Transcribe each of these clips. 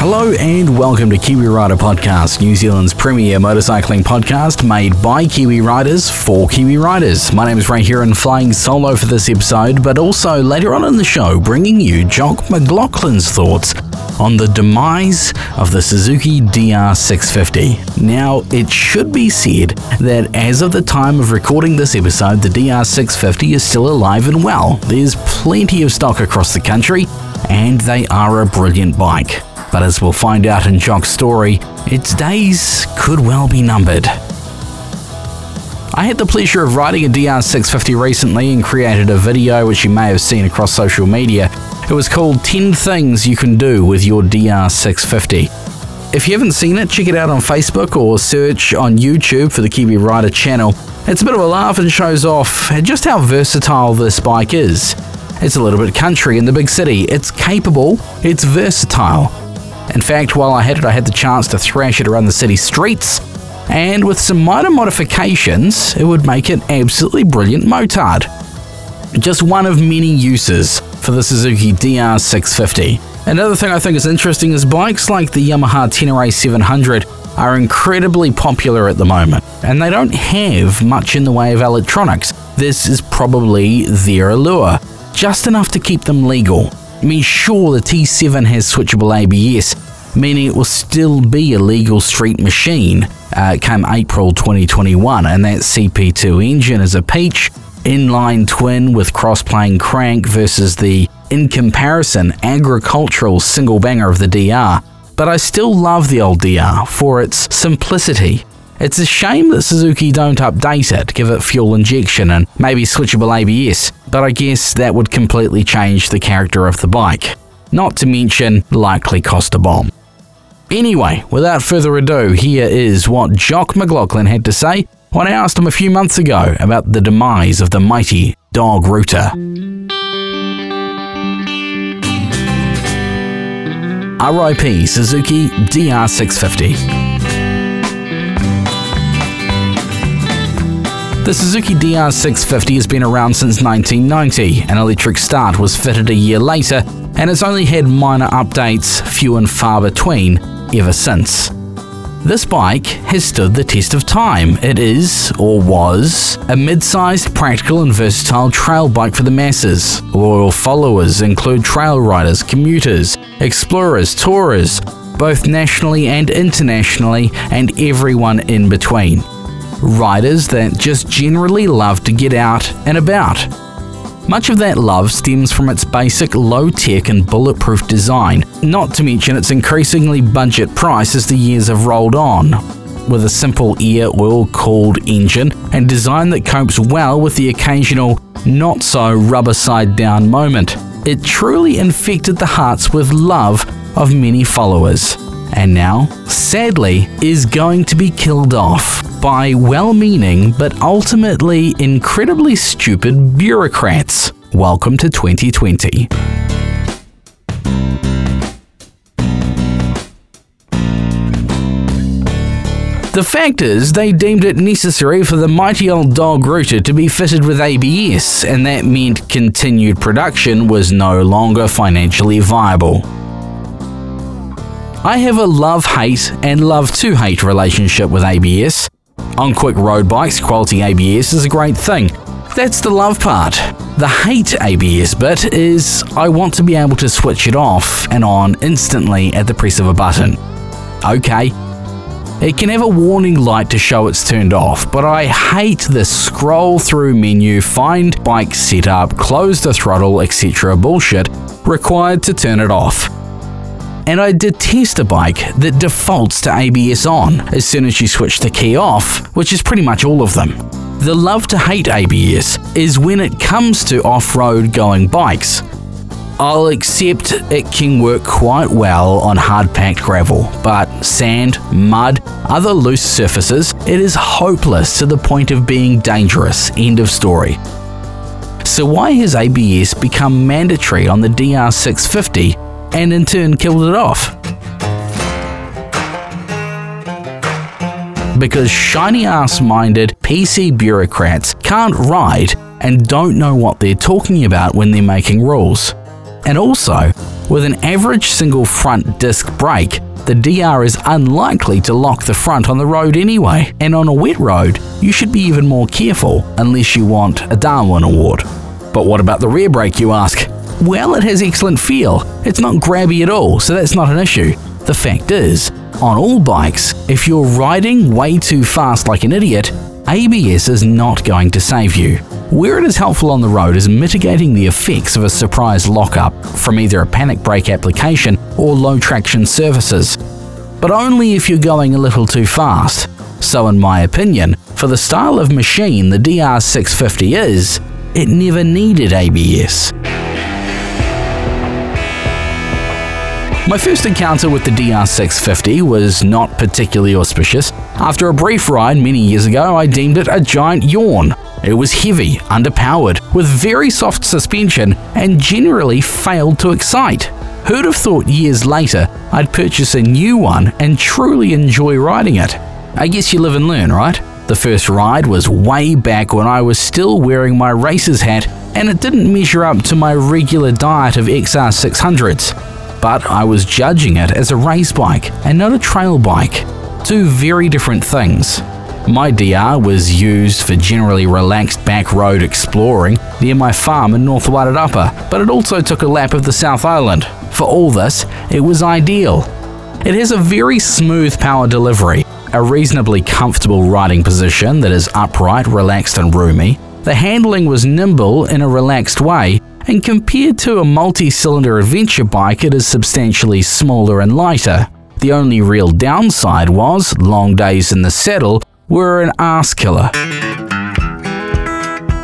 Hello and welcome to Kiwi Rider Podcast, New Zealand's premier motorcycling podcast made by Kiwi Riders for Kiwi Riders. My name is Ray Heron, flying solo for this episode, but also later on in the show bringing you Jock McLaughlin's thoughts on the demise of the Suzuki DR650. Now, it should be said that as of the time of recording this episode, the DR650 is still alive and well. There's plenty of stock across the country, and they are a brilliant bike. But as we'll find out in Jock's story, its days could well be numbered. I had the pleasure of riding a DR650 recently and created a video which you may have seen across social media. It was called 10 Things You Can Do With Your DR650. If you haven't seen it, check it out on Facebook or search on YouTube for the Kiwi Rider channel. It's a bit of a laugh and shows off just how versatile this bike is. It's a little bit country in the big city. It's capable, it's versatile. In fact, while I had it, I had the chance to thrash it around the city streets, and with some minor modifications, it would make an absolutely brilliant motard. Just one of many uses for the Suzuki DR650. Another thing I think is interesting is bikes like the Yamaha Tenere 700 are incredibly popular at the moment, and they don't have much in the way of electronics. This is probably their allure, just enough to keep them legal. I mean, sure, the T7 has switchable ABS, meaning it will still be a legal street machine come April 2021, and that CP2 engine is a peach, inline twin with cross-plane crank versus the, in comparison, agricultural single banger of the DR. But I still love the old DR for its simplicity. It's a shame that Suzuki don't update it, give it fuel injection and maybe switchable ABS, but I guess that would completely change the character of the bike. Not to mention, likely cost a bomb. Anyway, without further ado, here is what Jock McLaughlin had to say when I asked him a few months ago about the demise of the mighty dog rooter. R.I.P. Suzuki DR650. The Suzuki DR650 has been around since 1990, an electric start was fitted a year later, and it's only had minor updates, few and far between, ever since. This bike has stood the test of time. It is, or was, a mid-sized, practical and versatile trail bike for the masses. Loyal followers include trail riders, commuters, explorers, tourers, both nationally and internationally, and everyone in between. Riders that just generally love to get out and about. Much of that love stems from its basic low-tech and bulletproof design, not to mention its increasingly budget price as the years have rolled on, with a simple air oil-cooled engine and design that copes well with the occasional not-so-rubber-side-down moment. It truly infected the hearts with love of many followers, and now, sadly, is going to be killed off by well-meaning but ultimately incredibly stupid bureaucrats. Welcome to 2020. The fact is, they deemed it necessary for the mighty old dog rooter to be fitted with ABS, and that meant continued production was no longer financially viable. I have a love-hate and love-to-hate relationship with ABS. On quick road bikes, quality ABS is a great thing. That's the love part. The hate ABS bit is I want to be able to switch it off and on instantly at the press of a button. Okay, it can have a warning light to show it's turned off, but I hate this scroll through menu, find bike setup, close the throttle, etc. bullshit required to turn it off. And I detest a bike that defaults to ABS on as soon as you switch the key off, which is pretty much all of them. The love to hate ABS is when it comes to off-road going bikes. I'll accept it can work quite well on hard-packed gravel, but sand, mud, other loose surfaces, it is hopeless to the point of being dangerous. End of story. So why has ABS become mandatory on the DR650? And in turn killed it off? Because shiny-ass-minded PC bureaucrats can't ride and don't know what they're talking about when they're making rules. And also, With an average single front disc brake, the DR is unlikely to lock the front on the road anyway, and on a wet road, you should be even more careful unless you want a Darwin Award. But what about the rear brake, you ask? Well, it has excellent feel. It's not grabby at all, so that's not an issue. The fact is, on all bikes, if you're riding way too fast like an idiot, ABS is not going to save you. Where it is helpful on the road is mitigating the effects of a surprise lockup from either a panic brake application or low traction services, but only if you're going a little too fast. So in my opinion, for the style of machine the DR650 is, it never needed ABS. My first encounter with the DR650 was not particularly auspicious. After a brief ride many years ago, I deemed it a giant yawn. It was heavy, underpowered, with very soft suspension and generally failed to excite. Who'd have thought years later I'd purchase a new one and truly enjoy riding it? I guess you live and learn, right? The first ride was way back when I was still wearing my racer's hat, and it didn't measure up to my regular diet of XR600s. But I was judging it as a race bike and not a trail bike. Two very different things. My DR was used for generally relaxed back road exploring near my farm in North Wairarapa, but it also took a lap of the South Island. For all this, it was ideal. It has a very smooth power delivery, a reasonably comfortable riding position that is upright, relaxed and roomy. The handling was nimble in a relaxed way, and compared to a multi-cylinder adventure bike, it is substantially smaller and lighter. The only real downside was long days in the saddle were an ass killer.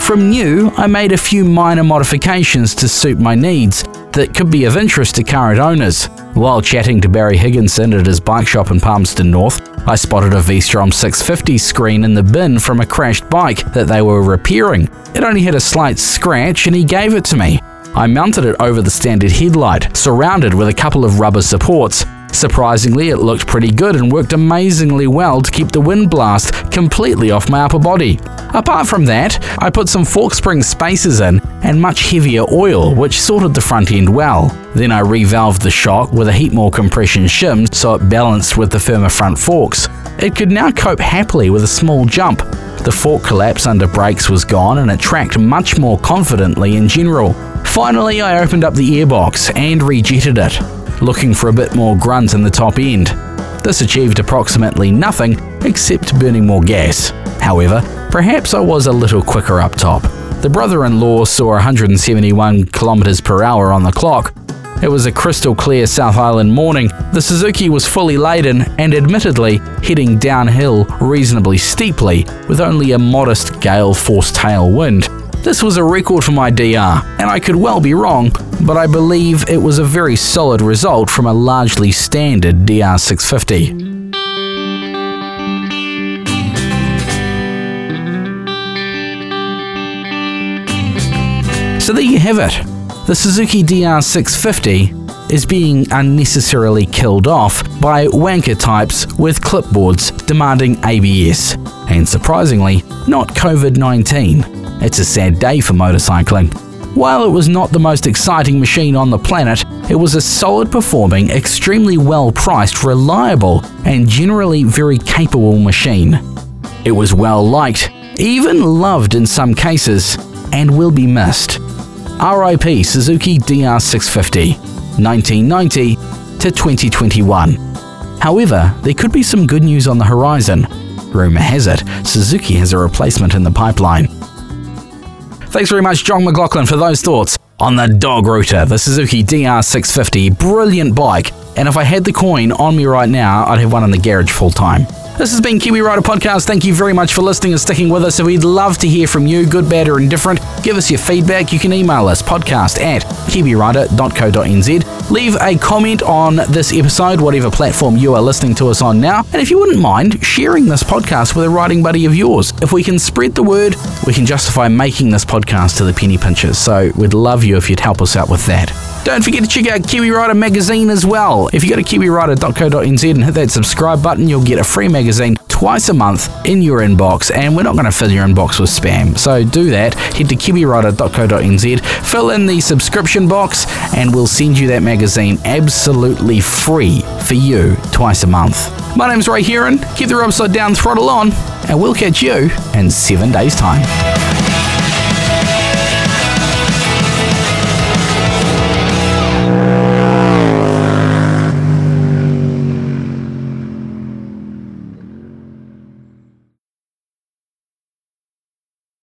From new, I made a few minor modifications to suit my needs that could be of interest to current owners. While chatting to Barry Higginson at his bike shop in Palmerston North, I spotted a V-Strom 650 screen in the bin from a crashed bike that they were repairing. It only had a slight scratch and he gave it to me. I mounted it over the standard headlight, surrounded with a couple of rubber supports. Surprisingly, it looked pretty good and worked amazingly well to keep the wind blast completely off my upper body. Apart from that, I put some fork spring spacers in and much heavier oil, which sorted the front end well. Then I revalved the shock with a Heatmore compression shim so it balanced with the firmer front forks. It could now cope happily with a small jump. The fork collapse under brakes was gone and it tracked much more confidently in general. Finally, I opened up the airbox and rejetted it, looking for a bit more grunt in the top end. This achieved approximately nothing except burning more gas. However, perhaps I was a little quicker up top. The brother-in-law saw 171 kilometers per hour on the clock. It was a crystal clear South Island morning. The Suzuki was fully laden and admittedly heading downhill reasonably steeply with only a modest gale force tailwind. This was a record for my DR, and I could well be wrong, but I believe it was a very solid result from a largely standard DR650. So there you have it. The Suzuki DR650 is being unnecessarily killed off by wanker types with clipboards demanding ABS, and surprisingly, not COVID-19. It's a sad day for motorcycling. While it was not the most exciting machine on the planet, it was a solid performing, extremely well-priced, reliable, and generally very capable machine. It was well-liked, even loved in some cases, and will be missed. RIP Suzuki DR650, 1990 to 2021. However, there could be some good news on the horizon. Rumour has it, Suzuki has a replacement in the pipeline. Thanks very much, Jock McLaughlin, for those thoughts on the dog rooter, the Suzuki DR650, brilliant bike, and if I had the coin on me right now, I'd have one in the garage full time. This has been Kiwi Rider Podcast. Thank you very much for listening and sticking with us. We'd love to hear from you, good, bad, or indifferent. Give us your feedback. You can email us, podcast@kiwirider.co.nz. Leave a comment on this episode, whatever platform you are listening to us on now. And if you wouldn't mind sharing this podcast with a riding buddy of yours, if we can spread the word, we can justify making this podcast to the penny pinchers. So we'd love you if you'd help us out with that. Don't forget to check out Kiwi Rider magazine as well. If you go to kiwirider.co.nz and hit that subscribe button, you'll get a free magazine magazine twice a month in your inbox, and we're not going to fill your inbox with spam. So do that. Head to kiwirider.co.nz, fill in the subscription box, and we'll send you that magazine absolutely free for you twice a month. My name's Ray Heron. Keep the upside down, throttle on, and we'll catch you in 7 days' time.